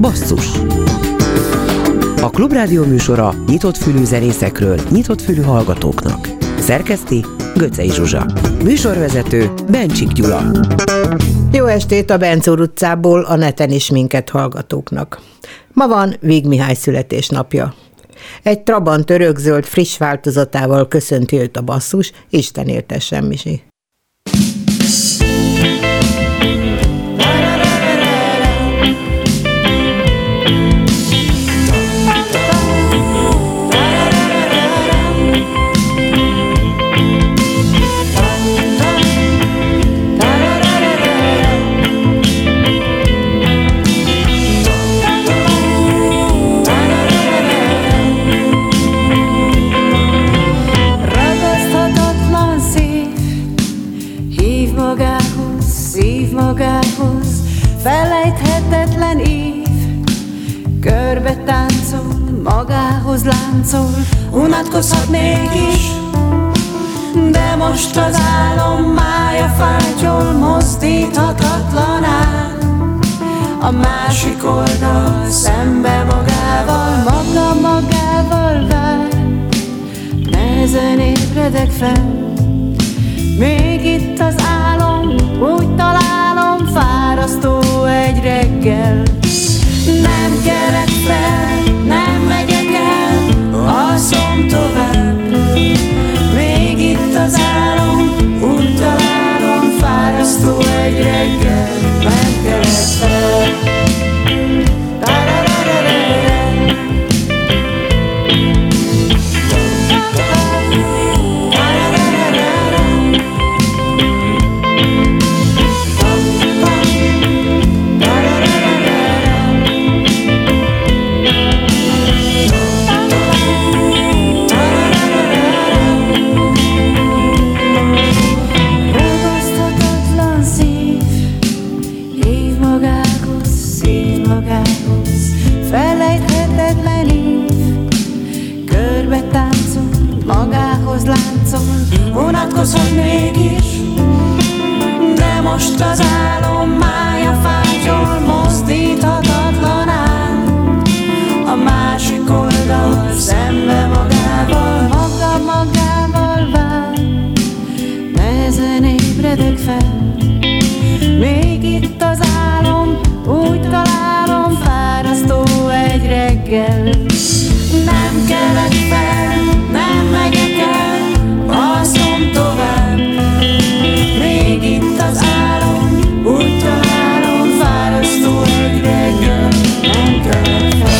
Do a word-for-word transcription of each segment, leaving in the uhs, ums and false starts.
Basszus. A Klubrádió műsora nyitott fülű zenészekről, nyitott fülű hallgatóknak. Szerkeszti Göcsei Zsuzsa. Műsorvezető Bencsik Gyula. Jó estét a Bencúr utcából a neten is minket hallgatóknak. Ma van Víg Mihály születésnapja. Egy trabant örökzöld friss változatával köszönti őt a basszus, Isten éltessen, Misi. Felejthetetlen év, körbe táncol, magához láncol. Unatkozhat mégis, de most az álom mája fátyol, mozdíthatatlan áll. A másik oldal szembe magával, maga magával vár. Nehezen ébredek fel, még itt az álom, úgy találom, fárasztó egy reggel. Nem kelek fel, nem megyek el, alszom tovább. Még itt az álom, úgy találom, fárasztó egy reggel. Nem kelek fel. Unatkozom mégis, de most az álom mája fátyol, mozdíthatatlan áll. A másik oldal szembe magával, maga magával vár. Nehezen ébredek fel, még itt az álom, úgy találom, fárasztó egy reggel. Nem kellett fel, nem megyek el, alszom tovább, még itt az álom, úgy találom, fárasztó egy reggel, nem kell fel.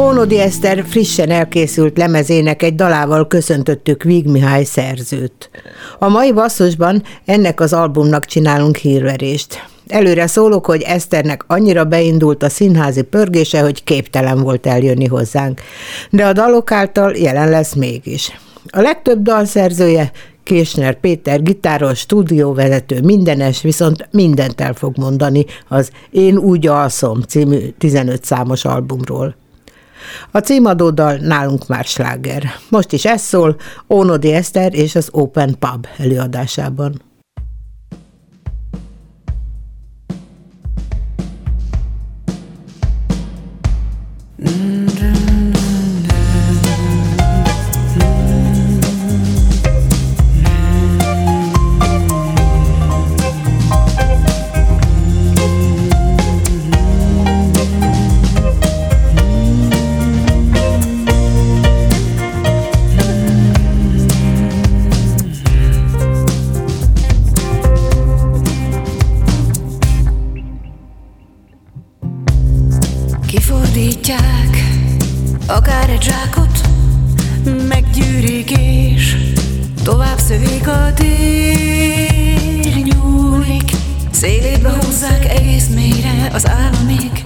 Ónodi Eszter frissen elkészült lemezének egy dalával köszöntöttük Víg Mihály szerzőt. A mai Basszusban ennek az albumnak csinálunk hírverést. Előre szólok, hogy Eszternek annyira beindult a színházi pörgése, hogy képtelen volt eljönni hozzánk, de a dalok által jelen lesz mégis. A legtöbb dalszerzője Kirschner Péter gitáros, stúdióvezető, mindenes, viszont mindent el fog mondani az Én úgy alszom című tizenöt számos albumról. A címadódal nálunk már sláger. Most is ez szól Ónodi Eszter és az Open Pub előadásában. Az államig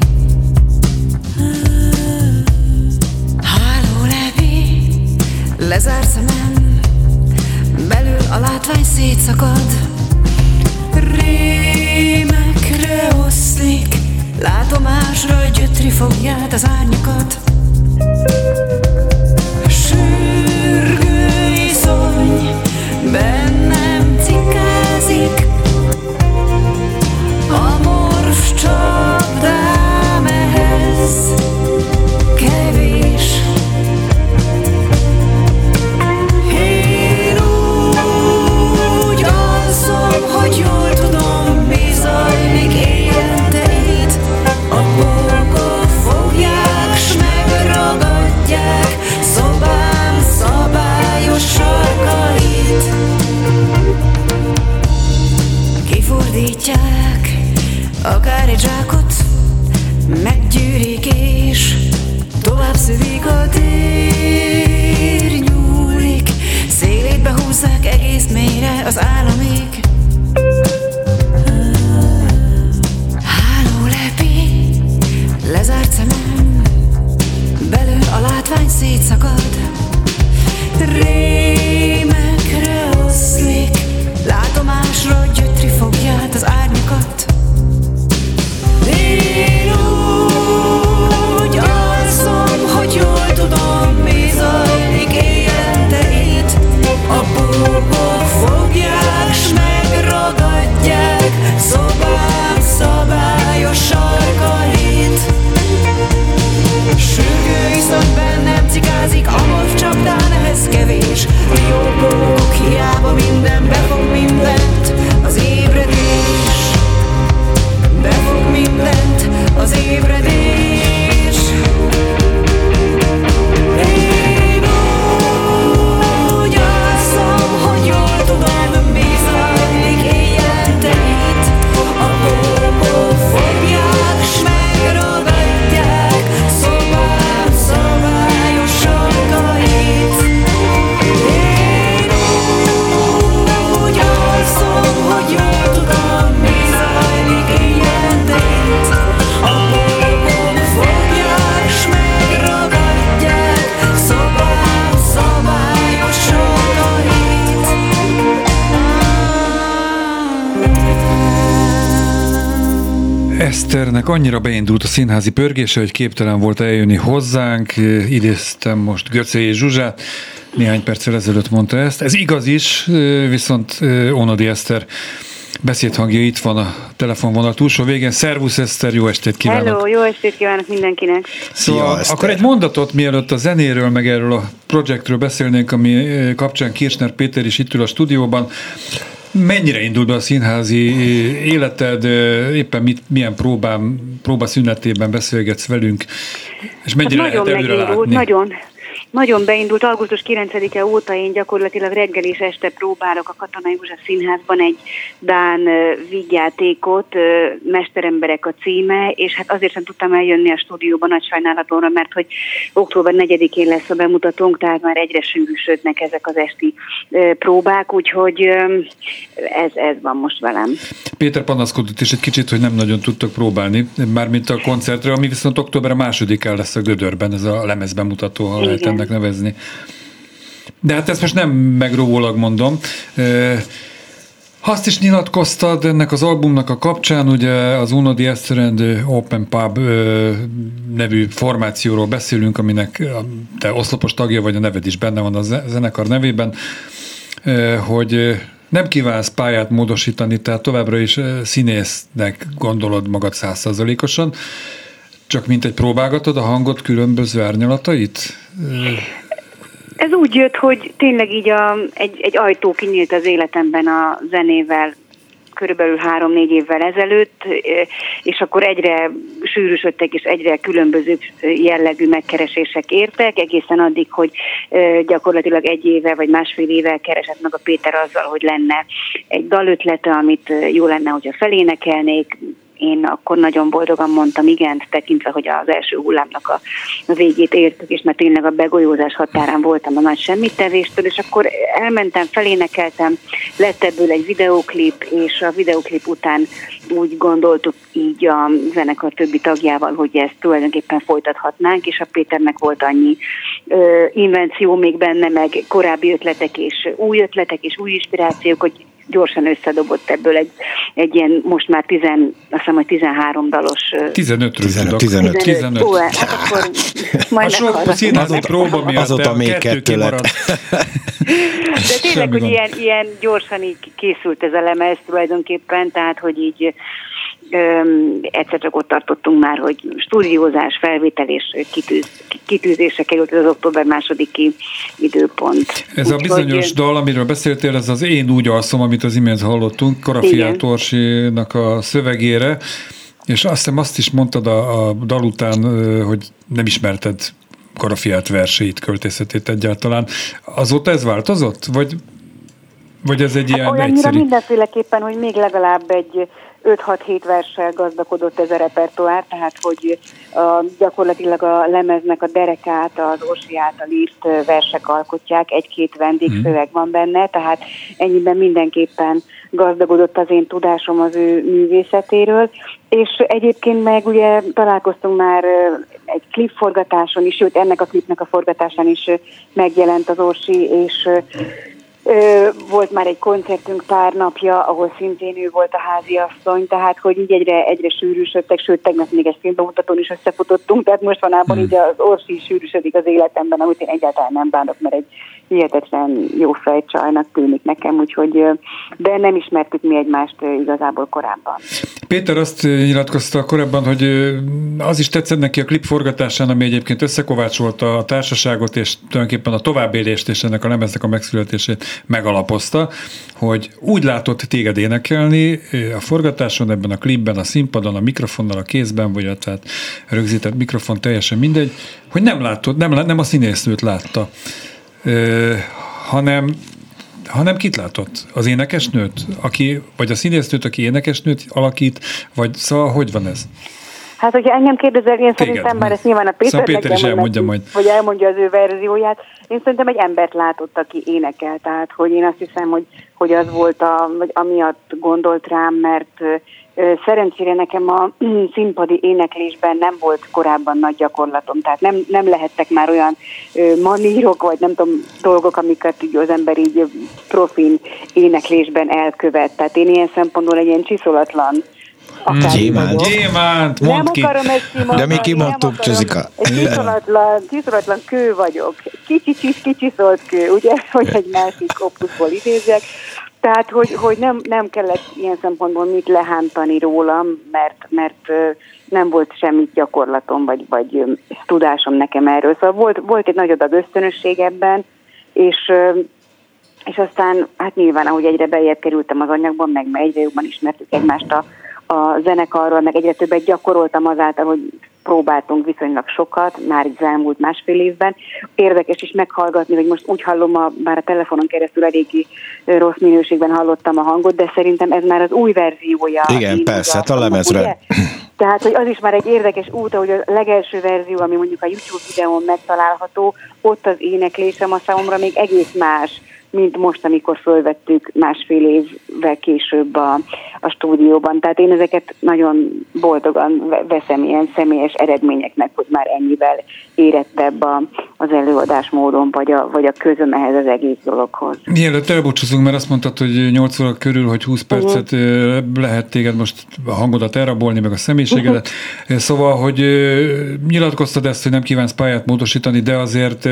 látvány szétszakad, rémekre oszlik, látomásra gyötri fogját az árnyakat. Sürgő iszony bennem cikkázik, a morf csapdám ehhez kevés. Hogy jól tudom, bizony még éljen te itt. A pókok fogják, s megragadják szobám szabályos sarkait. Kifordítják akár egy zsákot, meggyűrik és tovább szövik a tér, nyúlik. Szélét behúzzák egész mélyre az államig. Háló lepi, lezárt szemem, belül a látvány szétszakad, rémekre oszlik, látomásra gyötri fogját az árnyakat. Én úgy alszom, hogy jól tudom, mi zajlik éjjel-te itt, a burkok fogják, s megragadják szobám szabályos sarkait. Sürgő iszony bennem cikázik, a morf csapdán ehhez kevés, a jó burkok hiába minden befog mindent, az ébredés befog mindent, az ébredés. Én úgy alszom, hogy jól tudom, mi zajlik éjjel te itt. A pókok fogják, s megragadják szobám szabályos sarkait. Én úgy alszom, hogy jól tudom, mi zajlik éjjel te itt. A pókok fogják, s megragadják szobám szabályos sarkait. Eszternek annyira beindult a színházi pörgése, hogy képtelen volt eljönni hozzánk. Idéztem most Göcsei Zsuzsát, néhány perccel ezelőtt mondta ezt. Ez igaz is, viszont Ónodi Eszter beszédhangja itt van a telefonvonal túlsó végén. Szervusz Eszter, jó estét kívánok! Hello, jó estét kívánok mindenkinek! Szóval Szia, akkor egy mondatot, mielőtt a zenéről, meg erről a projektről beszélnénk, ami kapcsán Kirschner Péter is itt ül a stúdióban. Mennyire indul be a színházi életed, éppen mit, milyen próbám, próbaszünetében beszélgetsz velünk, és mennyire hát lehet előre látni? Nagyon. Nagyon beindult, augusztus kilencedike óta én gyakorlatilag reggel és este próbálok a Katona József Színházban egy dán vígjátékot, Mesteremberek a címe, és hát azért sem tudtam eljönni a stúdióba, nagy sajnálatomra, mert hogy október negyedikén lesz a bemutatónk, tehát már egyre sűrűsödnek ezek az esti próbák, úgyhogy ez, ez van most velem. Péter panaszkodott is egy kicsit, hogy nem nagyon tudtok próbálni, mármint a koncertre, ami viszont október másodikán lesz a Gödörben, ez a lemezbemutató, ha lehet ennek nevezni. De hát ezt most nem megróvólag mondom. Azt is nyilatkoztad ennek az albumnak a kapcsán, ugye az Ónodi Eszter and the Open Pub nevű formációról beszélünk, aminek te oszlopos tagja vagy, a neved is benne van a zenekar nevében, hogy nem kívánsz pályát módosítani, tehát továbbra is színésznek gondolod magad száz százalékosan, csak mint egy próbálgatod a hangot különböző árnyalatait? Ez úgy jött, hogy tényleg így a, egy, egy ajtó kinyílt az életemben a zenével, körülbelül három-négy évvel ezelőtt, és akkor egyre sűrűsödtek, és egyre különböző jellegű megkeresések értek, egészen addig, hogy gyakorlatilag egy éve vagy másfél éve keresett meg a Péter azzal, hogy lenne egy dalötlete, amit jó lenne, hogyha felénekelnék. Én akkor nagyon boldogan mondtam igent, tekintve, hogy az első hullámnak a végét értük, és mert tényleg a begolyózás határán voltam a nagy semmittevéstől, és akkor elmentem, felénekeltem, lett ebből egy videóklip, és a videóklip után úgy gondoltuk így a zenekar többi tagjával, hogy ezt tulajdonképpen folytathatnánk, és a Péternek volt annyi invenció még benne, meg korábbi ötletek és új ötletek és új inspirációk, hogy gyorsan összedobott ebből egy, egy ilyen most már tizen, azt hiszem, hogy tizenhárom dalos... tizenöt tizenöt tizenöt. Ó, hát akkor majd meghallgatom. Próba miatt azóta még kettő lett. De tényleg, hogy ilyen, ilyen gyorsan így készült ez a lemez tulajdonképpen, tehát, hogy így Öm, egyszer csak ott tartottunk már, hogy stúdiózás, felvétel és kitűz, kitűzésre került az október másodiki időpont. Ez úgy, a bizonyos hogy... dal, amiről beszéltél, ez az Én úgy alszom, amit az imént hallottunk, Karafiáth Orsinak a szövegére, és azt hiszem azt is mondtad a, a dal után, hogy nem ismerted Karafiáth verseit, költészetét egyáltalán. Azóta ez változott? Vagy, vagy ez egy hát ilyen egyszerű? Olyannyira mindenféleképpen, hogy még legalább egy öt-hat-hét verssel gazdagodott ez a repertoár, tehát hogy a, gyakorlatilag a lemeznek a derekát az Orsi által írt versek alkotják, egy-két vendégszöveg van benne, tehát ennyiben mindenképpen gazdagodott az én tudásom az ő művészetéről, és egyébként meg ugye találkoztunk már egy klipforgatáson is, sőt ennek a klipnek a forgatásán is megjelent az Orsi, és volt már egy koncertünk pár napja, ahol szintén ő volt a háziasszony, tehát hogy így egyre, egyre sűrűsödtek, sőt tegnap még egy filmbemutatón is összefutottunk, tehát mostanában hmm. így az Orsi sűrűsödik az életemben, amit én egyáltalán nem bánok, mert egy hihetetlen jó fejcsajnak tűnik nekem, úgyhogy, de nem ismertük mi egymást igazából korábban. Péter azt nyilatkozta korábban, hogy az is tetszett neki a klip forgatásán, ami egyébként összekovácsolta a társaságot, és tulajdonképpen a továbbélést és ennek a lemeznek a megszületését megalapozta, hogy úgy látott téged énekelni a forgatáson, ebben a klipben, a színpadon, a mikrofonnal, a kézben, vagy a tehát rögzített mikrofon, teljesen mindegy, hogy nem látod, nem, nem a színésznőt látta, Ö, hanem, hanem kit látott? Az énekesnőt? Aki, vagy a színésznőt, aki énekesnőt alakít? Vagy szóval, hogy van ez? Hát, hogyha engem kérdezel, én Téged, szerintem, már ezt nyilván a Péter, szóval Péter is elmondja majd. Vagy elmondja az ő verzióját. Én szerintem egy embert látott, aki énekel. Tehát, hogy én azt hiszem, hogy, hogy az volt, a, vagy amiatt gondolt rám, mert szerencsére nekem a színpadi éneklésben nem volt korábban nagy gyakorlatom, tehát nem, nem lehettek már olyan manírok, vagy nem tudom, dolgok, amiket így az ember így profin éneklésben elkövet. Tehát én ilyen szempontból egy ilyen csiszolatlan Gyémánt. Gyémánt, mondd nem ki. Ezt de mi kimondtuk, Csuzika. Csiszolatlan, csiszolatlan kő vagyok. Kicsi-csis, kicsiszolt kő, ugye, hogy egy másik opuszból idézek. Tehát, hogy, hogy nem, nem kellett ilyen szempontból mit lehántani rólam, mert, mert nem volt semmi gyakorlatom, vagy, vagy tudásom nekem erről. Szóval volt, volt egy nagy adag ösztönösség ebben, és... és aztán, hát nyilván, ahogy egyre beljebb kerültem az anyagban, meg egyre jobban ismertük egymást a, a zenekarról, meg egyre többet gyakoroltam azáltal, hogy próbáltunk viszonylag sokat, már így az elmúlt másfél évben. Érdekes is meghallgatni, hogy most úgy hallom, a, bár a telefonon keresztül eléggé rossz minőségben hallottam a hangot, de szerintem ez már az új verziója. Igen, persze, a lemezre. Tehát, hogy az is már egy érdekes út, hogy a legelső verzió, ami mondjuk a YouTube videón megtalálható, ott az éneklésem a számomra még egész más, mint most, amikor fölvettük másfél évvel később a, a stúdióban. Tehát én ezeket nagyon boldogan veszem ilyen személyes eredményeknek, hogy már ennyivel érettebb a, az előadásmódon, vagy a, vagy a közöm ehhez az egész dologhoz. Mielőtt elbúcsúzunk, mert azt mondtad, hogy nyolc óra körül, hogy húsz percet uh-huh. lehet téged most a hangodat elrabolni, meg a személyiségedet. Uh-huh. Szóval, hogy nyilatkoztad ezt, hogy nem kívánsz pályát módosítani, de azért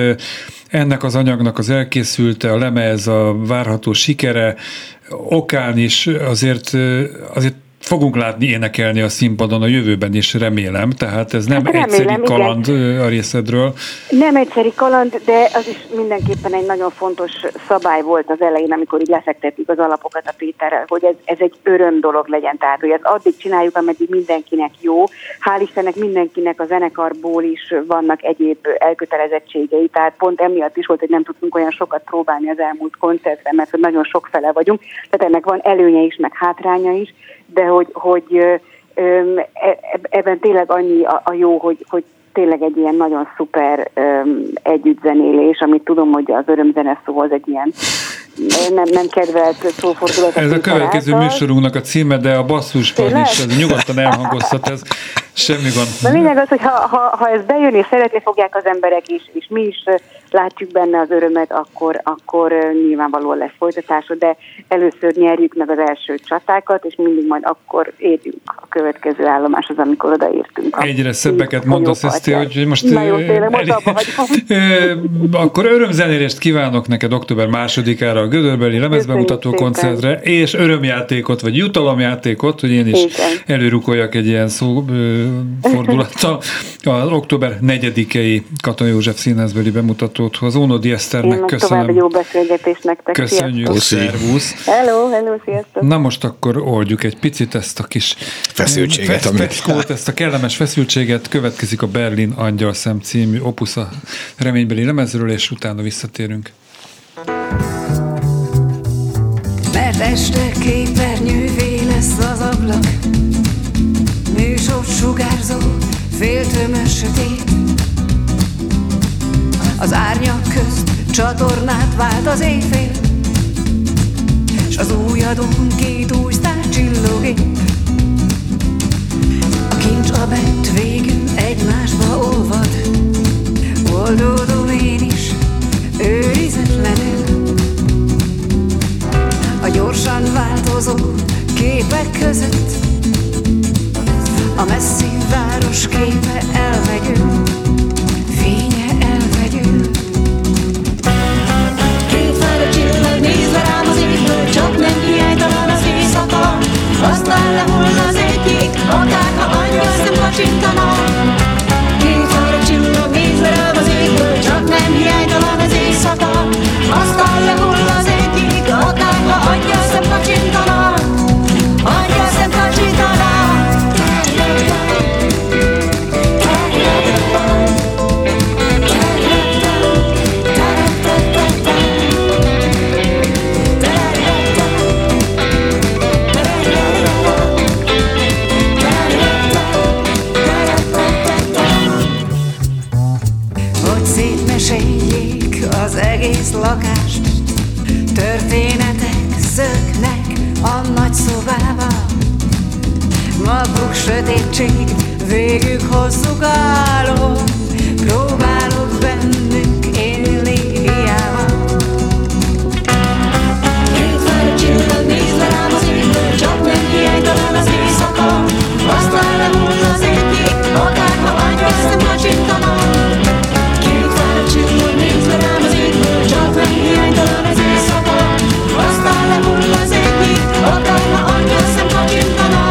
ennek az anyagnak az elkészülte, a lemez, a várható sikere okán is azért, azért fogunk látni énekelni a színpadon a jövőben is, remélem, tehát ez nem hát remélem, egyszeri kaland igen. a részedről. Nem egyszeri kaland, de az is mindenképpen egy nagyon fontos szabály volt az elején, amikor így lefektettük az alapokat a Péterrel, hogy ez, ez egy öröm dolog legyen, tehát hogy ezt addig csináljuk, ameddig mindenkinek jó. Hál' Istennek mindenkinek a zenekarból is vannak egyéb elkötelezettségei, tehát pont emiatt is volt, hogy nem tudtunk olyan sokat próbálni az elmúlt koncertre, mert nagyon sokfele vagyunk, tehát ennek van előnye is, meg hátránya is, de hogy, hogy ebben tényleg annyi a jó, hogy, hogy tényleg egy ilyen nagyon szuper együttzenélés, amit tudom, hogy az örömzene szó az egy ilyen nem, nem kedvelt szófordulat. Ez a következő műsorunknak a címe, de a basszus is, ez nyugodtan elhangozhat ez. Semmi gond. De lényeg az, hogy ha, ha, ha ez bejön és szeretni fogják az emberek is, és mi is látjuk benne az örömet, akkor, akkor nyilvánvalóan lesz folytatása, de először nyerjük meg az első csatákat, és mindig majd akkor érjünk a következő állomáshoz, amikor odaértünk. Egyre szebbeket mondasz, ezt, hogy most... Nagyon tényleg, most abba vagyunk. Akkor örömzenélést kívánok neked október másodikára a Gödörbeli lemezbemutató koncertre, és örömjátékot, vagy jutalomjátékot, hogy én is előrukoljak egy ilyen szó fordulata az október negyedikei Katona József Színházbeli bemutatóthoz. Ónodi Eszternek köszönöm. További jó beszélgetés nektek. Köszönjük, szervusz. Hello, hello, sziasztok. Na most akkor oldjuk egy picit ezt a kis feszültséget, feszkót, ezt a kellemes feszültséget. Következik a Berlin Angyalszem című opusz a reménybeli lemezről, és utána visszatérünk. Mert este képernyővé lesz az ablak, műsort sugárzó, féltömör sötét. Az árnyak közt csatornát vált az éjfél, s az újadón két új sztár csillogép. A kincs a bent végül egymásba olvad, oldódom én is, őrizetlenül. A gyorsan változó képek között a messzi város képe elvegyül, fénye elvegyül. Két fáradt csillag nézve rám az égből, csak nem hiánytalan az éjszaka. Aztán lehullna az egyik, akárha angyal szem kacsintana. Két fáradt csillag nézve rám az égből, csak nem hiánytalan az éjszaka. Aztán lehullna az egyik, akárha angyal szem kacsintana. Angyal szem kacsintana. Lakást, történetek zöknek a nagy szobába. Maguk sötétség, végük hosszú gálom, próbálok bennük élni hiába. Két fáradt csillag néz le rám az égből, csak nem hiánytalan az éjszaka. Aztán lehull az egyik, akárha angyal szem kacsintana. Két fáradt csillag néz le rám az égből, csak nem hiánytalan az éjszaka. Aztán lehull az egyik, akárha angyal szem kacsintana.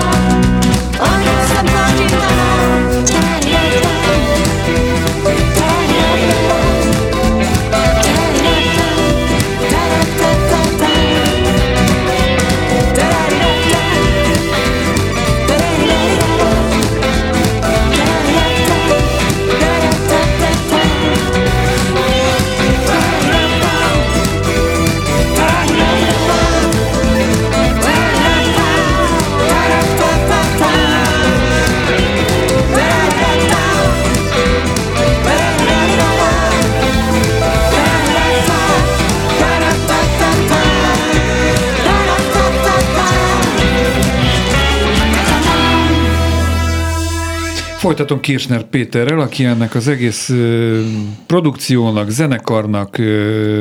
Folytatom Kirschner Péterrel, aki ennek az egész ö, produkciónak, zenekarnak, ö,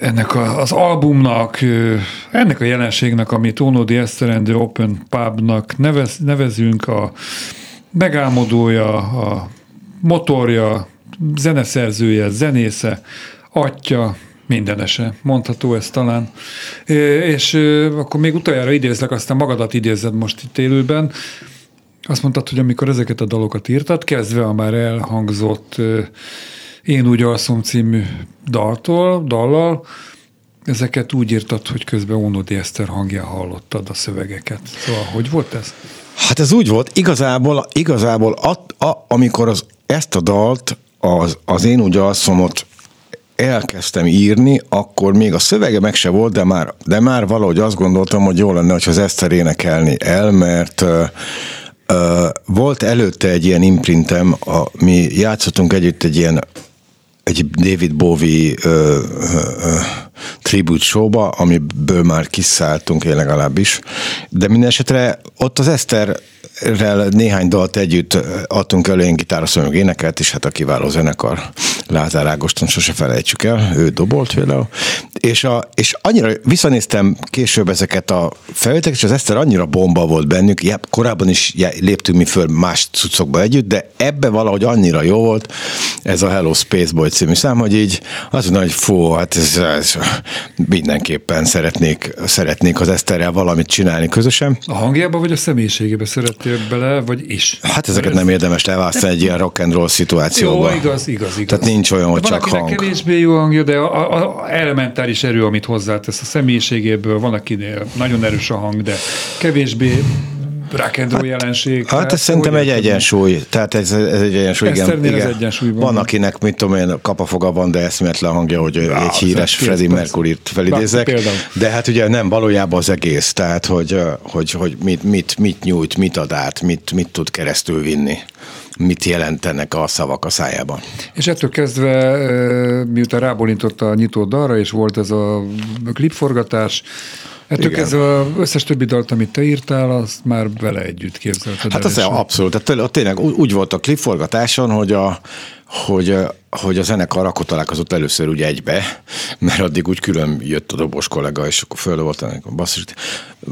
ennek a, az albumnak, ö, ennek a jelenségnek, amit Ónodi Eszter and the Open Pubnak nevez, nevezünk, a megálmodója, a motorja, zeneszerzője, zenésze, atya, mindenese, mondható ez talán. És ö, akkor még utoljára idézlek, aztán magadat idézed most itt élőben. Azt mondtad, hogy amikor ezeket a dalokat írtad, kezdve a már elhangzott Én úgy alszom című daltól, dallal, ezeket úgy írtad, hogy közben Ónodi Eszter hangján hallottad a szövegeket. Szóval hogy volt ez? Hát ez úgy volt, igazából, igazából a, a, amikor az, ezt a dalt, az, az Én úgy alszomot elkezdtem írni, akkor még a szövege meg se volt, de már, de már valahogy azt gondoltam, hogy jó lenne, hogyha az Eszter énekelni el, mert... Uh, volt előtte egy ilyen imprintem, a, mi játszottunk együtt egy ilyen egy David Bowie uh, uh, uh, tribute showba, amiből már kiszálltunk, én legalábbis. De minden esetre ott az Eszterrel néhány dalt együtt adtunk elő, én gitáraszonyog énekelt, és hát a kiváló zenekar, Lázár Ágoston, sose felejtsük el, ő dobolt például. És, a, és annyira visszanéztem később ezeket a felvételeket, és az Eszter annyira bomba volt bennük, ja, korábban is ja, léptünk mi föl más cuccokba együtt, de ebbe valahogy annyira jó volt ez a Hello Spaceboy című szám, hogy így azt mondom, hogy fú, hát ez, ez mindenképpen szeretnék, szeretnék az Eszterrel valamit csinálni közösen. A hangjába vagy a személyiségébe szerettél bele, vagy is? Hát ezeket nem érdemes leválasztani egy ilyen rock and roll szituációba. Jó, igaz, igaz, igaz. Tehát nincs olyan, hogy csak hang. Valakinek kevésbé jó hangja, de a, a, a elementáris erő, amit hozzátesz a személyiségéből, van, akinél nagyon erős a hang, de kevésbé rock'n'roll hát, jelenség. Hát ez szerintem egy egyensúly. Tehát ez, ez egy egyensúly. Igen, igen. Van, akinek, mit tudom én, kapafoga van, de eszméletlen hangja, hogy ja, egy híres Freddie Mercury-t felidézek. De hát ugye nem, valójában az egész. Tehát, hogy, hogy, hogy mit, mit, mit nyújt, mit ad át, mit, mit tud keresztül vinni. Mit jelentenek a szavak a szájában. És ettől kezdve, miután rábólintott a nyitó dalra, és volt ez a klipforgatás, ettől igen. kezdve az összes többi dalt, amit te írtál, azt már vele együtt képzelted. Hát az abszolút. Tehát tényleg úgy volt a klipforgatáson, hogy a hogy, hogy a zenekar akkor találkozott először ugye egybe, mert addig úgy külön jött a dobos kollega, és akkor föl volt a basszus,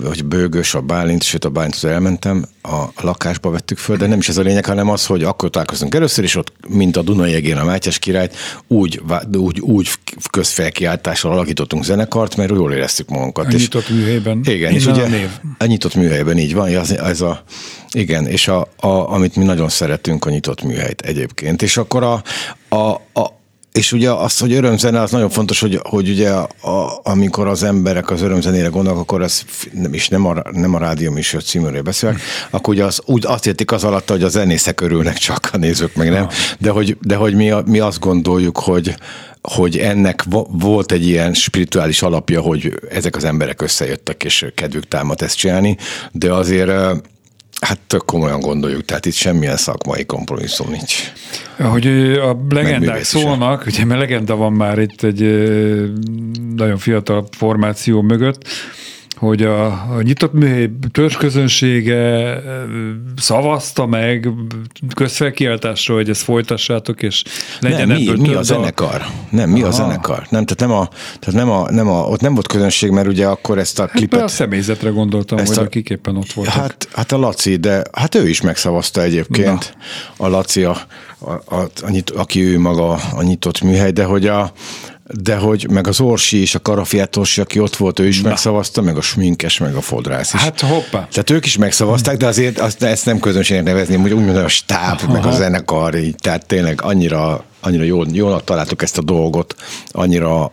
hogy bőgös a Bálint, sőt a Bálinthoz elmentem, a lakásba vettük föl, de nem is ez a lényeg, hanem az, hogy akkor találkoztunk először, és ott, mint a Duna jegén a Mátyás királyt, úgy, úgy, úgy közfelkiáltással alakítottunk zenekart, mert jól éreztük magunkat. A nyitott műhelyben. Igen, és ugye a nyitott műhelyben így van, ez, ez a igen, és a, a, amit mi nagyon szeretünk, a nyitott műhelyt egyébként. És akkor a, a, a és ugye az, hogy örömzene, az nagyon fontos, hogy, hogy ugye a, amikor az emberek az örömzenére gondolnak, akkor ez nem is nem a, nem a rádió is a címről beszélek, akkor ugye az, úgy azt értik az alatt, hogy a zenészek örülnek csak, a nézők meg nem. De hogy, de hogy mi, mi azt gondoljuk, hogy hogy ennek volt egy ilyen spirituális alapja, hogy ezek az emberek összejöttek, és kedvük támadt ezt csinálni, de azért hát tök komolyan gondoljuk, tehát itt semmilyen szakmai kompromisszum nincs. Hogy a legendák szólnak, ugye, mert legenda van már itt egy nagyon fiatal formáció mögött, hogy a, a nyitott műhely törzsközönsége szavazta meg közfelkiáltásról, hogy ezt folytassátok, és legyen nem, mi, ebből mi a zenekar? Nem, mi aha. a zenekar? Nem, tehát nem a, tehát nem a, nem a, ott nem volt közönség, mert ugye akkor ezt a klipet... Hát a személyzetre gondoltam, hogy a, akik éppen ott voltak. Hát, hát a Laci, de hát ő is megszavazta egyébként. Na. A Laci, a, a, a, a, aki ő maga a nyitott műhely, de hogy a de hogy meg az Orsi és a Karafiáth Orsi, aki ott volt, ő is na. megszavazta, meg a sminkes, meg a fodrász is. Hát hoppá. Tehát ők is megszavazták, de azért azt, ezt nem közönségnek nevezném, úgy mondom, a stáb, aha. meg a zenekar, így, tehát tényleg annyira, annyira jól, jól találtuk ezt a dolgot, annyira uh,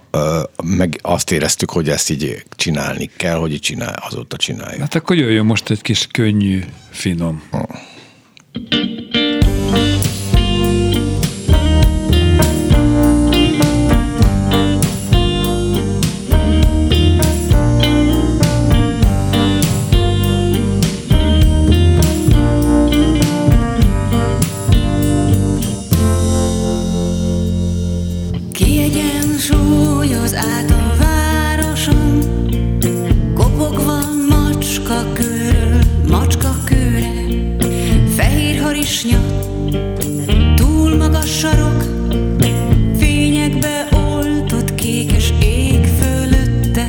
meg azt éreztük, hogy ezt így csinálni kell, hogy így csinál, azóta csináljuk. Hát akkor jöjjön most egy kis könnyű, finom. Ha. Túl magas sarok, fényekbe oltott kékes ég fölötte.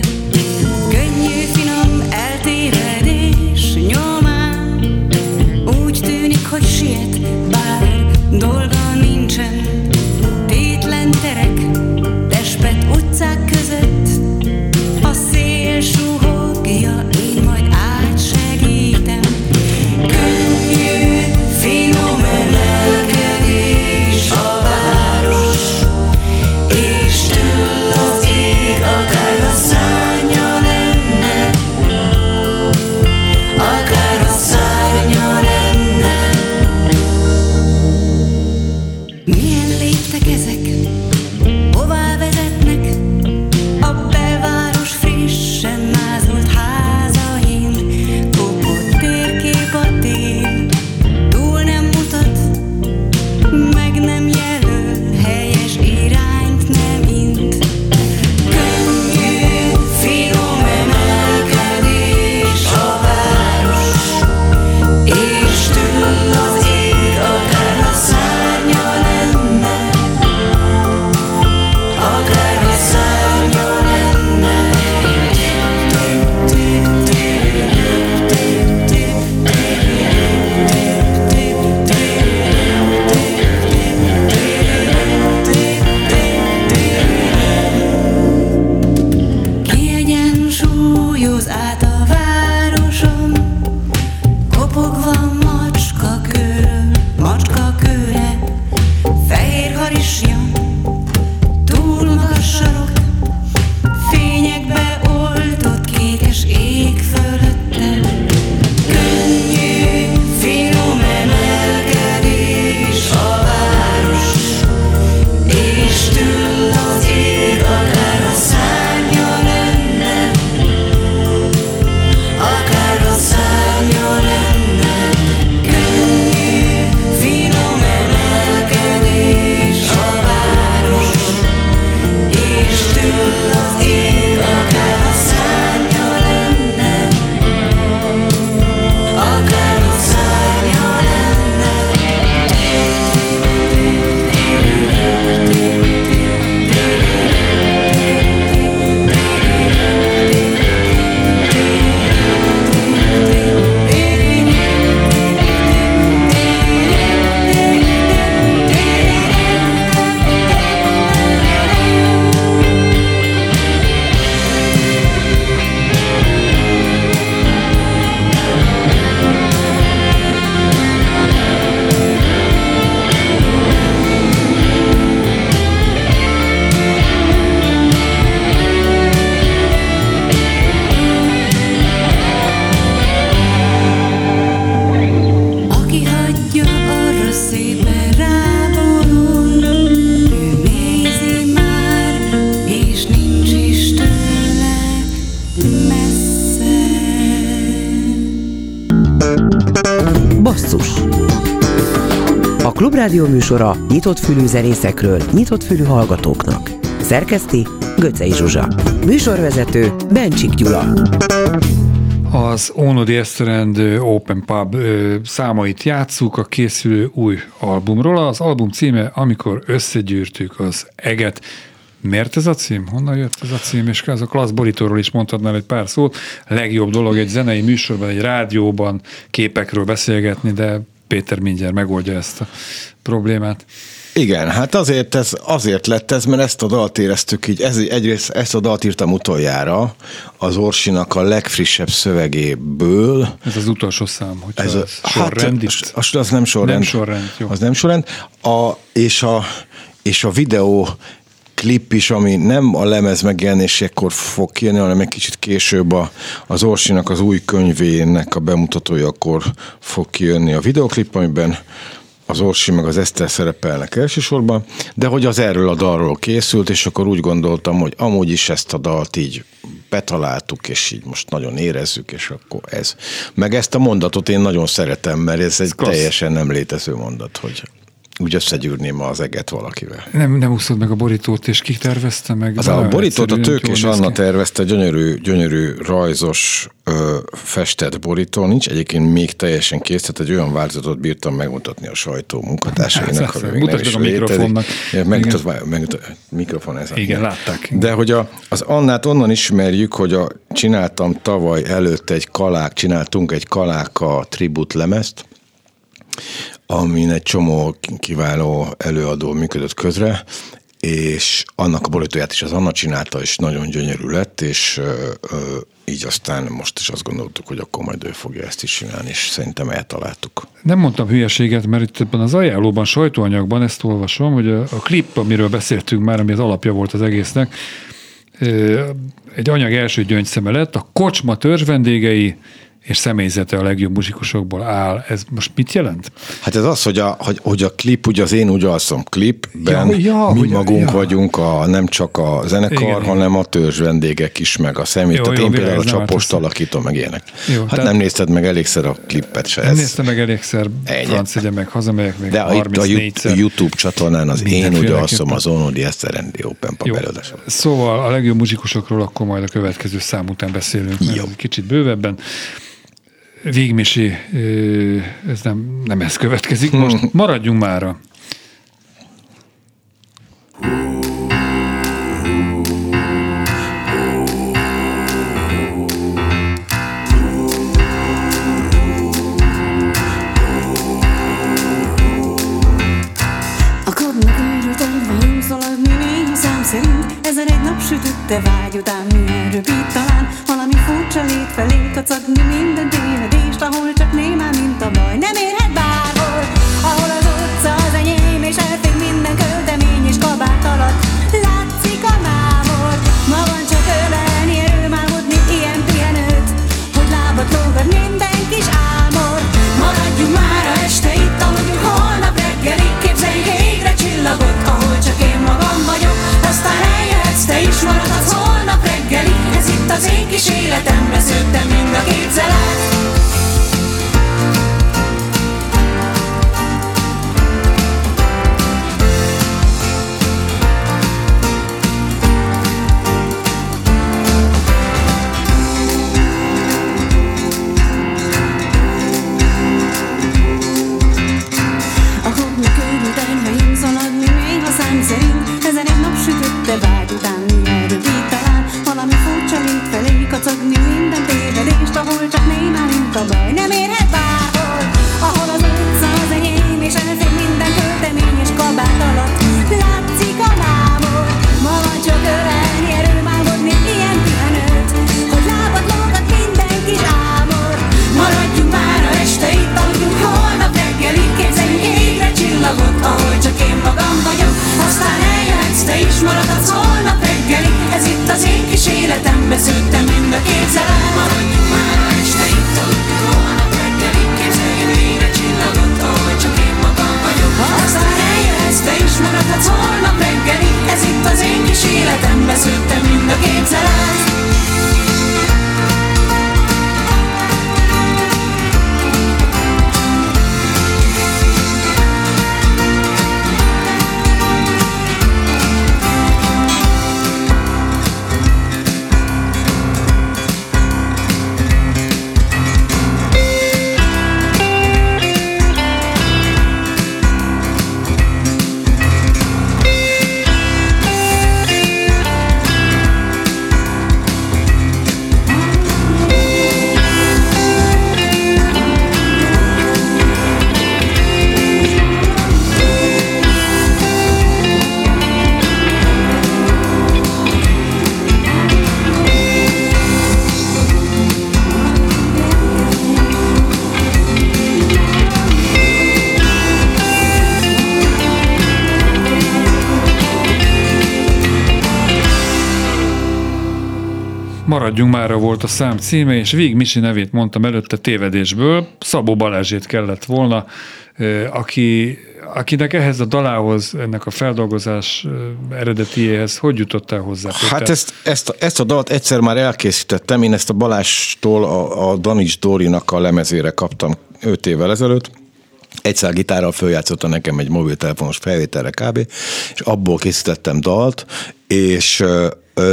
Könnyű, finom eltévedés nyomán úgy tűnik, hogy siet, bár dolga nincsen. Tétlen terek, Pest utcák között a szél suhogja, én majd átsegítem. Könnyű, finom yeah. Klubrádió műsora nyitott fülű zenészekről, nyitott fülű hallgatóknak. Szerkeszti Göcsei Zsuzsa. Műsorvezető Bencsik Gyula. Az Ónodi Eszter and the Open Pub számait játsszuk a készülő új albumról. Az album címe Amikor összegyűrtük az eget. Miért ez a cím? Honnan jött ez a cím? És ez a klassz borítóról is mondhatnál egy pár szót. Legjobb dolog egy zenei műsorban, egy rádióban képekről beszélgetni, de Péter mindjárt megoldja ezt a problémát. Igen, hát azért, ez, azért lett ez, mert ezt a dalt éreztük így, ez, egyrészt ezt a dalt írtam utoljára, az Orsinak a legfrissebb szövegéből. Ez az utolsó szám, hogyha ez a, sorrend hát, itt? Az, az nem sorrend. Nem sorrend, jó. Az nem sorrend. A, és, a, és a videó klip is, ami nem a lemez megjelenésekor fog kijönni, hanem egy kicsit később a, az Orsinak az új könyvének a bemutatójakor fog kijönni a videoklip, amiben az Orsi meg az Eszter szerepelnek elsősorban, de hogy az erről a dalról készült, és akkor úgy gondoltam, hogy amúgy is ezt a dalt így betaláltuk, és így most nagyon érezzük, és akkor ez. Meg ezt a mondatot én nagyon szeretem, mert ez egy Klassz. teljesen nem létező mondat, hogy úgy összegyűrném ma az eget valakivel. Nem, nem úszod meg a borítót, és ki tervezte meg? Az a borítót a Tőkés Anna tervezte, gyönyörű, gyönyörű rajzos ö, festett borító, nincs egyébként még teljesen kész, tehát egy olyan változatot bírtam megmutatni a sajtó munkatársainak. Mutatod a mikrofonnak. Mikrofon ez. Igen, látták. De hogy a, az Annát onnan ismerjük, hogy a, csináltam tavaly előtt egy kalák, csináltunk egy kaláka tribut lemezt, amin egy csomó kiváló előadó működött közre, és annak a borítóját is az Anna csinálta, és nagyon gyönyörű lett, és ö, ö, így aztán most is azt gondoltuk, hogy akkor majd ő fogja ezt is csinálni, és szerintem eltaláltuk. Nem mondtam hülyeséget, mert itt ebben az ajánlóban, sajtóanyagban ezt olvasom, hogy a, a klip, amiről beszéltünk már, ami az alapja volt az egésznek, ö, egy anyag első gyöngyszeme lett, a kocsma törzsvendégei és személyzete a legjobb muzsikusokból áll. Ez most mit jelent? Hát ez az, hogy a, hogy, hogy a klip, ugye az Én úgy alszom klipben, ja, ja, mi magunk ja. vagyunk a, nem csak a zenekar, igen, hanem igen. a törzsvendégek is, meg a személy. Jó, tehát jó, én például a csapost alakítom, meg ilyenek. Jó, hát nem nézted meg elégszer a klippet se. Nem néztem meg elégszer, franc egyen meg hazamegyek még harmincnégyszer. A YouTube csatornán az Én úgy alszom, az Ónodi Eszter and the Open Pub előadása. Szóval a legjobb muzsikusokról akkor majd a következő szám után beszélünk, kicsit bővebben. Végmisi, ez nem, nem ez következik. Most maradjunk mára. A karnak őrültem, velünk szalad mindig szám szerint. Ezer egy nap sütötte vágy után, milyen rövid talán. Valami furcsa lét felé kacagni minden délre. Ahol csak némán, mint a baj, nem érhet bárhol. Ahol az utca az enyém, és elfék minden költemény és kabát alatt. Látszik a mámor, ma van csak ölelni erőm, álmodni ilyen pihenőt, hogy lábat lógat minden kis álmor. Maradjunk mára este itt, aludjunk holnap reggelig, képzeljük égre csillagot, ahol csak én magam vagyok. Aztán eljöhetsz, te is maradhatsz holnap reggelig, ez itt az én kis életemre szőttem mind a képzelet. Maradjunk mára volt a szám címe, és Víg Misi nevét mondtam előtte tévedésből, Szabó Balázsét kellett volna, aki, akinek ehhez a dalához, ennek a feldolgozás eredetiéhez hogy jutottál hozzá? Hát ezt, ezt, ezt a dalt egyszer már elkészítettem, én ezt a Balástól a, a Danics Dórinak a lemezére kaptam öt évvel ezelőtt. Egyszer gitárral följátszotta nekem egy mobiltelefonos felvételre kb. És abból készítettem dalt, és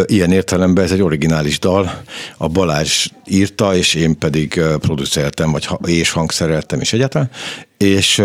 ilyen értelemben ez egy originális dal, a Balázs írta, és én pedig producertem, vagy és hangszereltem is egyáltalán, és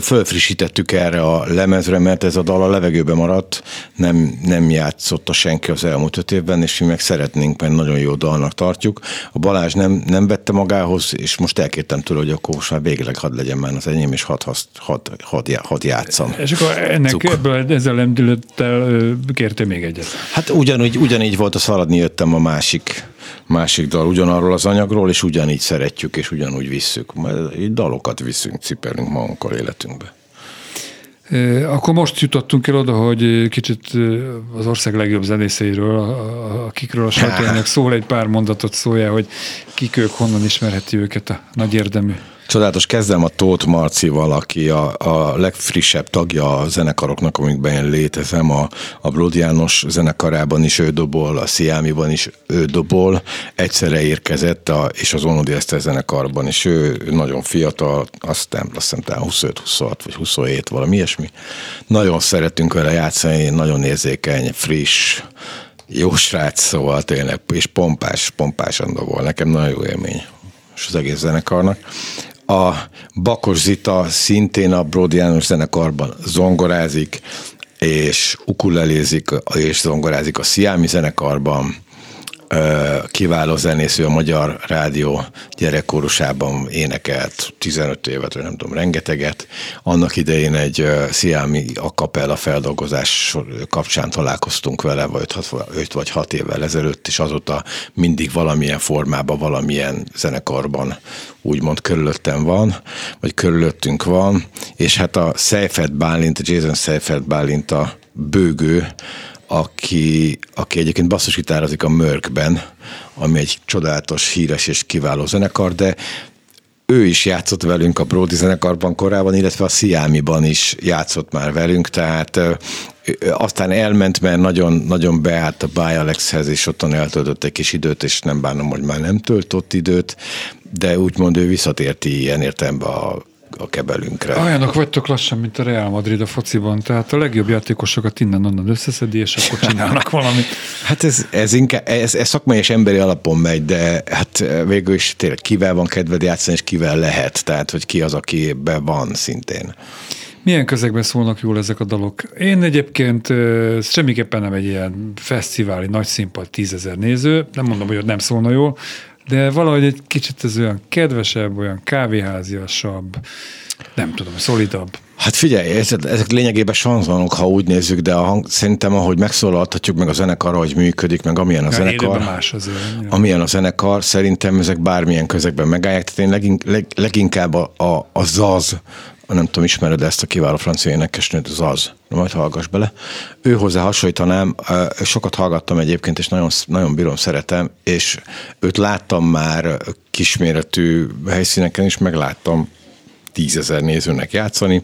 fölfrissítettük erre a lemezre, mert ez a dal a levegőben maradt, nem, nem játszotta senki az elmúlt öt évben, és mi meg szeretnénk, mert nagyon jó dalnak tartjuk. A Balázs nem, nem vette magához, és most elkértem tőle, hogy akkor most már végleg hadd legyen már az enyém, és hadd had, had, had játszam. És akkor ennek Cuk. ebből ezzel lendülettel kérte még egyet. Hát ugyanúgy, ugyanígy volt a Szaladni jöttem a másik, másik dal, ugyanarról az anyagról, és ugyanígy szeretjük, és ugyanúgy visszük. Így dalokat viszünk, cipelünk magunkkal életünkbe. Akkor most jutottunk el oda, hogy kicsit az ország legjobb zenészeiről, akikről a sajtójának szól, egy pár mondatot szóljál, hogy kik ők, honnan ismerheti őket a nagy érdemű. Csodálatos, kezdem a Tóth Marcival, aki a, a legfrissebb tagja a zenekaroknak, amikben én létezem, a, a Bródy János zenekarában is ő dobol, a Sziámiban is ő dobol, egyszerre érkezett, a, és az Ónodi Eszter zenekarban is ő, ő nagyon fiatal, aztán azt hiszem talán huszonöt, huszonhat vagy huszonhét, valami ilyesmi. Nagyon szeretünk vele játszani, nagyon érzékeny, friss, jó srác, szóval tényleg, és pompás, pompásan dobol, nekem nagyon jó élmény, és az egész zenekarnak. A Bakos Zita szintén a Bródy János zenekarban zongorázik, és ukulelézik, és zongorázik a Sziámi zenekarban. Kiváló zenész, ő a Magyar Rádió gyerekkórusában énekelt tizenöt évet, vagy nem tudom, rengeteget. Annak idején egy Sziámi a kapella feldolgozás kapcsán találkoztunk vele, vagy öt vagy hat évvel ezelőtt, és azóta mindig valamilyen formában, valamilyen zenekarban úgymond körülöttem van, vagy körülöttünk van, és hát a Seyfert Bálint, Jason Seyfert Bálint a bőgő, Aki, aki egyébként basszusgitározik a Mörkben, ami egy csodálatos, híres és kiváló zenekar, de ő is játszott velünk a Bródy zenekarban korábban, illetve a Sziámiban is játszott már velünk, tehát aztán elment, mert nagyon, nagyon beállt a By Alexhez, és ottan eltöltött egy kis időt, és nem bánom, hogy már nem töltött időt, de úgymond ő visszatérti ilyen értelemben a a kebelünkre. Olyanok vagytok lassan, mint a Real Madrid a fociban, tehát a legjobb játékosokat innen-onnan összeszedi, és akkor csinálnak valamit. Hát ez, ez inkább, ez, ez szakmai és emberi alapon megy, de hát végül is tényleg kivel van kedved játszani, és kivel lehet, tehát hogy ki az, aki be van szintén. Milyen közegben szólnak jól ezek a dalok? Én egyébként semmiképpen nem egy ilyen fesztiváli nagy színpad, tízezer néző, nem mondom, hogy ott nem szólna jól, de valahogy egy kicsit ez olyan kedvesebb, olyan kávéháziasabb, nem tudom, szolidabb. Hát figyelj, ezek, ezek lényegében sanzonok, ha úgy nézzük, de a hang, szerintem ahogy megszólaltatjuk meg a zenekar, ahogy működik, meg amilyen a ja, zenekar, más azért, amilyen a zenekar, szerintem ezek bármilyen közegben megállják. Tehát én legink, leg, leginkább a, a, a zaz, nem tudom, ismered ezt a kiváló francia énekesnőt, Zaz, majd hallgass bele. Ő hozzá hasonlítanám, sokat hallgattam egyébként, és nagyon, nagyon bírom, szeretem, és őt láttam már kisméretű helyszíneken is, megláttam tízezer nézőnek játszani.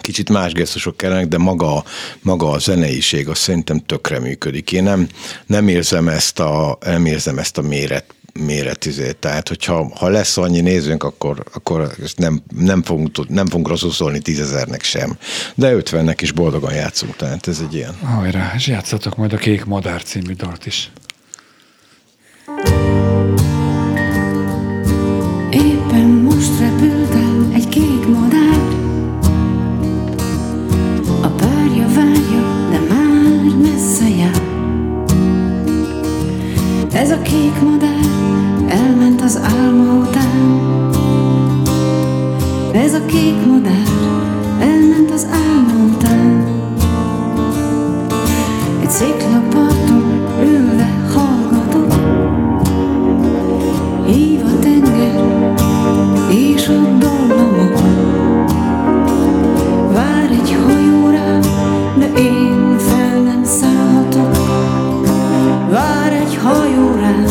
Kicsit más gesztusok kellenek, de maga, maga a zeneiség, az szerintem tökre működik. Én nem, nem érzem ezt a, nem érzem ezt a méret, méretizét. Tehát, hogyha ha lesz annyi nézőnk, akkor, akkor nem, nem, fogunk, nem fogunk rosszul szólni tízezernek sem. De ötvennek is boldogan játszunk, tehát ez egy ilyen. Hajrá, és játszatok majd a Kék Madár című dalt is. Éppen most repült el egy kék madár, a párja várja, de már messze jár. Ez a kék madár elment az álma után. Ez a kék madár elment az álma után. Egy sziklaparton ülve hallgatok, hív a tenger és a dallamok. Vár egy hajóra, de én fel nem szállhatok. Vár egy hajóra,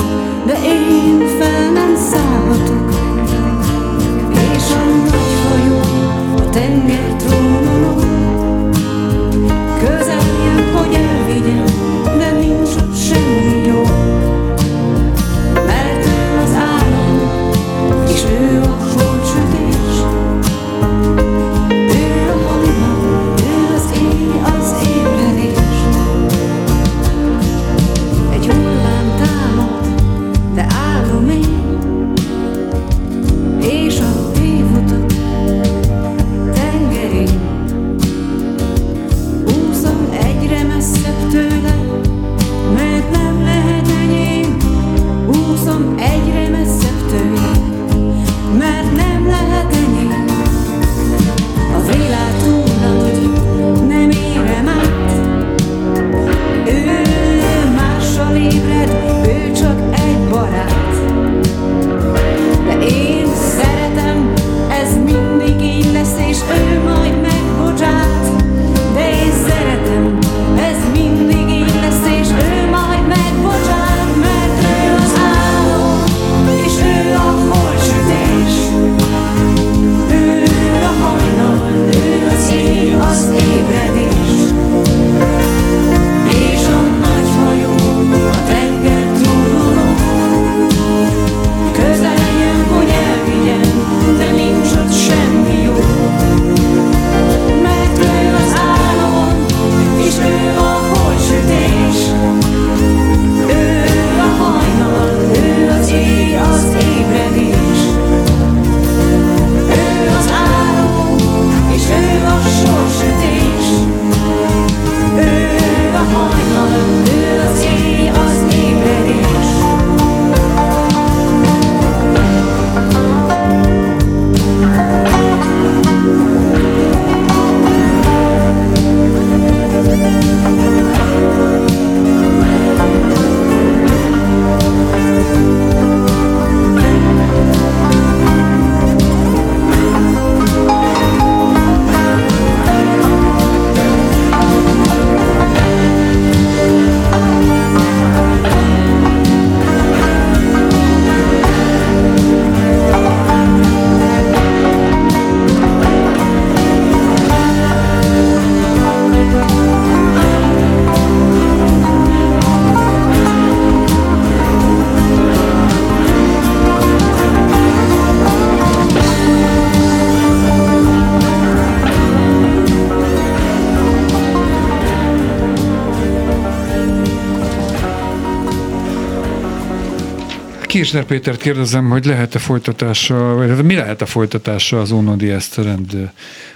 Kirschner Pétert kérdezem, hogy lehet-e folytatása, vagy mi lehet a folytatása az Ónodi Eszter and the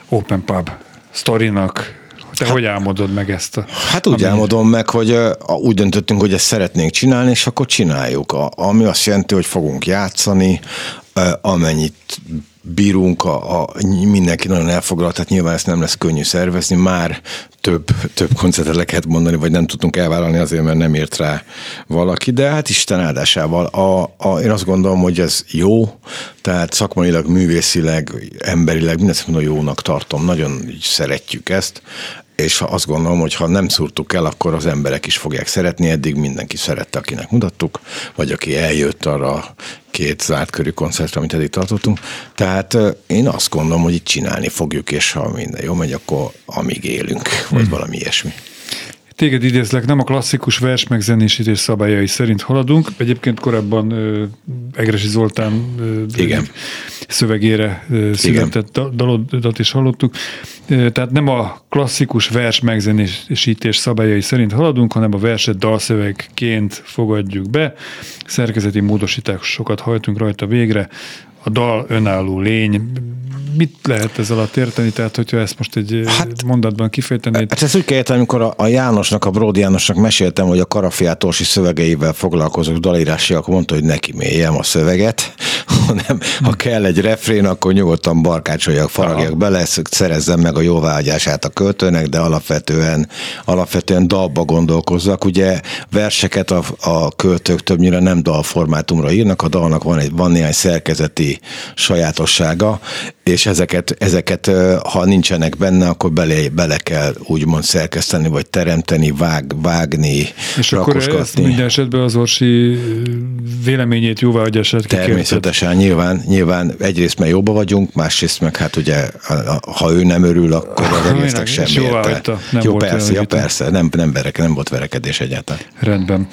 Open Pub sztorinak? Te hát, hogy álmodod meg ezt? A, hát úgy ami... álmodom meg, hogy uh, úgy döntöttünk, hogy ezt szeretnénk csinálni, és akkor csináljuk. A, ami azt jelenti, hogy fogunk játszani, uh, amennyit bírunk, a, a, mindenki nagyon elfoglalt, tehát nyilván ezt nem lesz könnyű szervezni, már több, több koncertet le kellett mondani, vagy nem tudtunk elvállalni azért, mert nem ért rá valaki, de hát Isten áldásával. A, a, én azt gondolom, hogy ez jó, tehát szakmailag, művészileg, emberileg, mindezt mondom, jónak tartom, nagyon szeretjük ezt, és azt gondolom, hogy ha nem szúrtuk el, akkor az emberek is fogják szeretni, eddig mindenki szerette, akinek mutattuk, vagy aki eljött arra két zárt körű koncertre, amit eddig tartottunk. Tehát én azt gondolom, hogy itt csinálni fogjuk, és ha minden jó megy, akkor amíg élünk, vagy hmm. valami ilyesmi. Téged idézlek, nem a klasszikus vers megzenésítés szabályai szerint haladunk. Egyébként korábban ö, Egressy Zoltán ö, Igen. szövegére ö, született Igen. dalodat is hallottuk. Ö, tehát nem a klasszikus vers megzenésítés szabályai szerint haladunk, hanem a verset dalszövegként fogadjuk be. Szerkezeti módosításokat hajtunk rajta végre. A dal önálló lény. Mit lehet ez alatt érteni? Tehát, hogyha ezt most egy hát, mondatban kifejtenéd? Hát ezt úgy kell érteni, amikor a, a Jánosnak, a Bródy Jánosnak meséltem, hogy a Karafiáth Orsi szövegeivel foglalkozok dalírással, akkor mondta, hogy neki méljem a szöveget, hanem ha kell egy refrén, akkor nyugodtan barkácsoljak, faragjak bele, szerezzem meg a jóváhagyását a költőnek, de alapvetően, alapvetően dalba gondolkozzak. Ugye verseket a, a költők többnyire nem dalformátumra írnak, a dalnak van, egy, van néhány szerkezeti sajátossága, és ezeket, ezeket, ha nincsenek benne, akkor bele, bele kell úgymond szerkeszteni, vagy teremteni, vág, vágni, és rakosgatni. És akkor minden esetben az Orsi véleményét, jóváhagyását kikérted. Természetesen, nyilván, nyilván egyrészt mert jobban vagyunk, másrészt meg hát ugye, ha ő nem örül, akkor az egésznek semmi érte. Jó, persze, ja, persze, nem, nem, verek, nem volt verekedés egyáltalán. Rendben.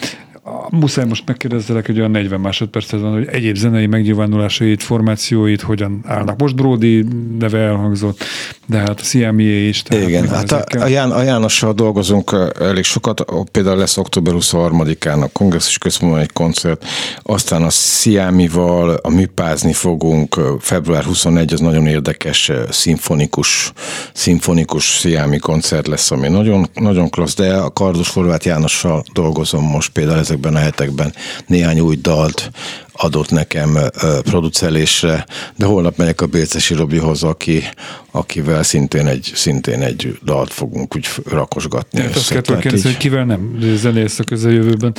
Muszáj most megkérdezzelek, hogy olyan negyven másodpercet van, hogy egyéb zenei megnyilvánulásait, formációit hogyan állnak. Most Bródy neve elhangzott, de hát a Sziámié is. Igen, hát a, a, Ján, a Jánossal dolgozunk elég sokat, például lesz október huszonharmadikán a kongresszus központban egy koncert, aztán a Sziámival a műpázni fogunk, február huszonegyedike az nagyon érdekes szimfonikus, szimfonikus Sziámi koncert lesz, ami nagyon, nagyon klassz, de a Kardos-Horváth Jánossal dolgozom most például ezek a hetekben néhány új dalt adott nekem producelésre, de holnap megyek a Béczesi Robihoz, aki, akivel szintén egy, szintén egy dalt fogunk úgy rakosgatni. Ezt azt kell kérdezni, hogy kivel nem zenész a közeljövőben?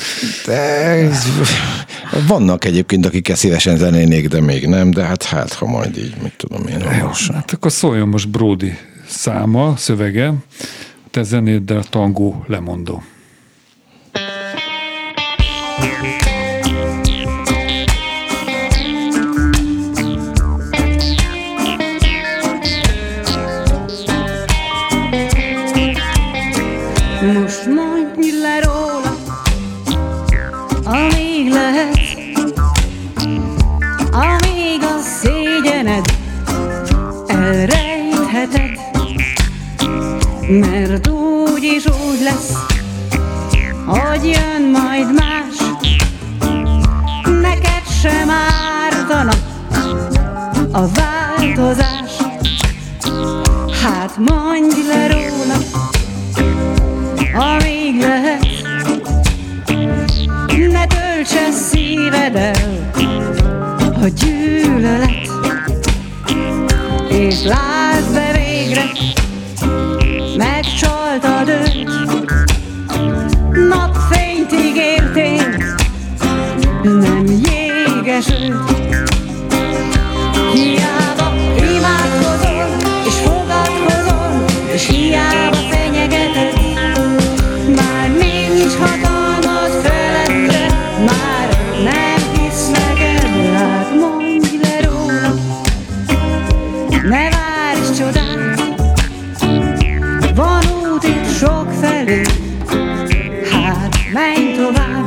Ez, vannak egyébként, akikkel szívesen zenénék, de még nem, de hát hát, ha majd így, mit tudom én. Hát akkor szóljon most Bródy száma, szövege, te zenéddel tangó lemondó. Most mondj le róla, amíg lehet, amíg a szégyened elrejtheted, mert úgy is úgy lesz, hogy jön majd más. Neked sem ártana a változás. Hát mondj le róla, amíg lehet, ne töltse szíved el a gyűlölet, és lásd be végre, megcsaltad őt, napfényt ígértél, nem jéges őt. Hiába imádkozol, és fogadkozol, és hiába fenyegeted, már nincs hatalmad felettre, már nem hisz neked. Hát mondj le róla, ne várj csodát, van út itt sok felé, hát menj tovább.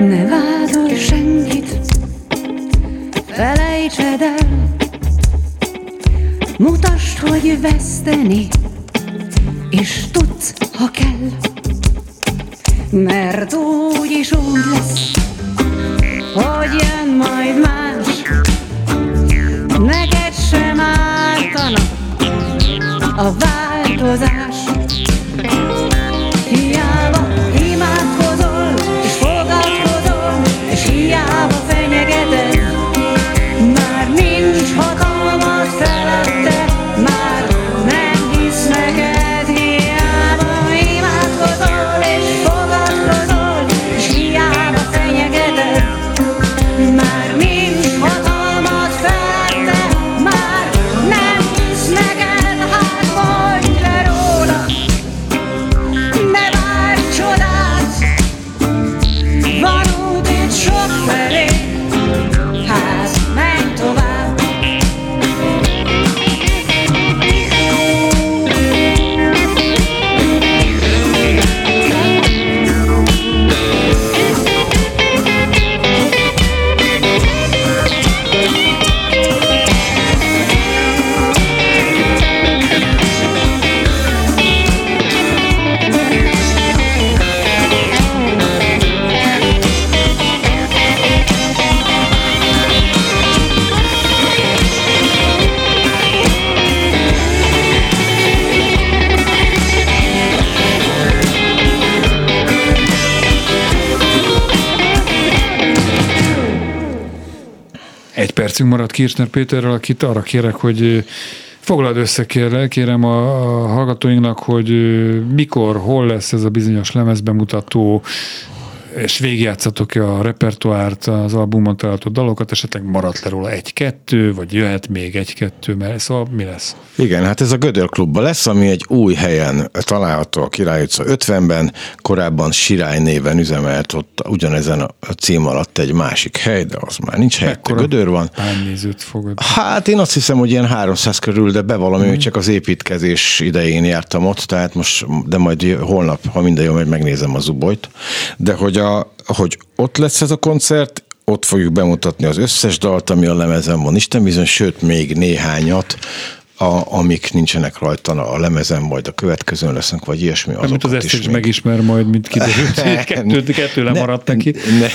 Ne vádolj senkit, felejtsed el, mutasd, hogy veszteni és tudsz, ha kell, mert úgy is úgy lesz, hogy jön majd más, neked sem ártana a változás. Hiába imádkozol, és fogadkozol, és hiába fenyegeted, már nincs hatalmad felette, már nem hisz neked. Hiába imádkozol, és fogadkozol, és hiába fenyegeted, már nincs hatalmad felette, már nem hisz neked. Hát mondj le róla, ne várj csodát, van út itt sokfelé, hát menj tovább. Egy percünk maradt Kirschner Péterrel, akit arra kérek, hogy foglald össze, kérlek, kérem a hallgatóinknak, hogy mikor, hol lesz ez a bizonyos lemezbemutató, és végigjátszatok-e a repertoárt, az albumon található dalokat, esetleg maradt le róla egy-kettő, vagy jöhet még egy-kettő, mert szóval mi lesz? Igen, hát ez a Gödör klubban lesz, ami egy új helyen található a Király utca ötvenben, korábban Sirály néven üzemelt ott ugyanezen a cím alatt egy másik hely, de az már nincs helyette, Gödör van. Nézőt fogod? Hát én azt hiszem, hogy ilyen háromszáz körül, de bevallom, mm. hogy csak az építkezés idején jártam ott, tehát most, de majd holnap, ha minden jó, majd megnézem a Zuboyt, de hogy a A, hogy ott lesz ez a koncert, ott fogjuk bemutatni az összes dalt, ami a lemezen van, Isten bizony, sőt még néhányat, a, amik nincsenek rajta a lemezen, majd a következőn lesznek, vagy ilyesmi, azokat is. Amit az Eszter is megismer majd, mint kiderült, kettő, kettő lemaradt neki. Ne.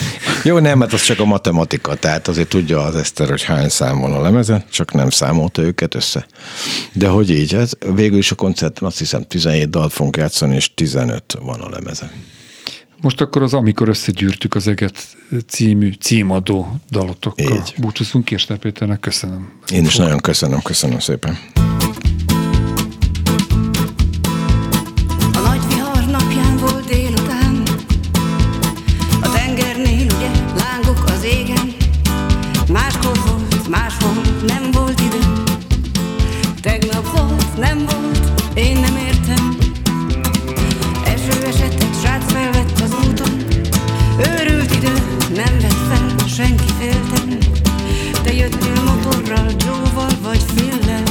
Jó, nem, mert az csak a matematika, tehát azért tudja az Eszter, hogy hány szám van a lemezen, csak nem számolta őket össze. De hogy így, ez, végül is a koncerten azt hiszem tizenhét dalt fogunk játszani, és tizenöt van a lemezen. Most akkor az Amikor összegyűrtük az eget című címadó dalotokkal. Így. Búcsúzunk Kirschner Péternek, köszönöm. Én is nagyon köszönöm, köszönöm szépen. Senki féltem, te jöttél motorral, Joe-val vagy Phil-lel.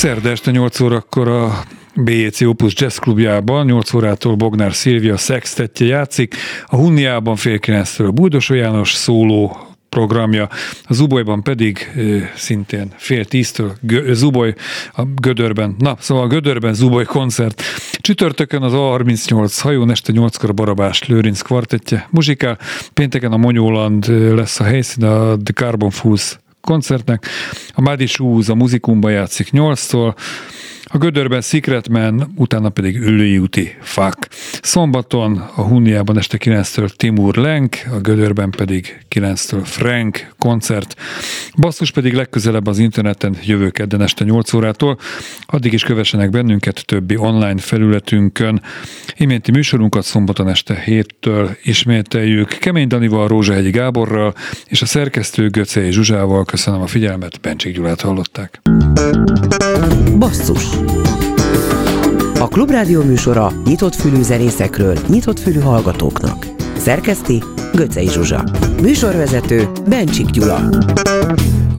Szerda este nyolc órakor a bé jé cé Opus Jazz Klubjában nyolc órától Bognár Szilvia szextettje játszik, a Hunniában fél kilenctől Bújdosó János szóló programja, a Zubojban pedig e, szintén fél tíztől Gö- Zuboj a Gödörben. Na, szóval a Gödörben Zuboj koncert. Csütörtökön az A harmincnyolc hajón este nyolckor a Barabás Lőrinc kvartettje muzsikál, pénteken a Monyóland lesz a helyszín a The Carbon Fools koncertnek, a Mary's Hoods a Muzikumban játszik nyolctól, a Gödörben Secretman, utána pedig Üllői úti fák. Szombaton a Hunniában este kilenctől Timur Lenk, a Gödörben pedig kilenctől Frank koncert. Basszus pedig legközelebb az interneten jövő kedden este nyolc órától. Addig is kövessenek bennünket többi online felületünkön. Iménti műsorunkat szombaton este héttől ismételjük. Kemény Danival, Rózsahegyi Gáborral és a szerkesztő Göcsei Zsuzsával. Köszönöm a figyelmet, Bencsik Gyulát hallották. Basszus. A Klubrádió műsora nyitott fülű zenészekről nyitott fülű hallgatóknak. Szerkeszti Göcsei Zsuzsa. Műsorvezető Bencsik Gyula.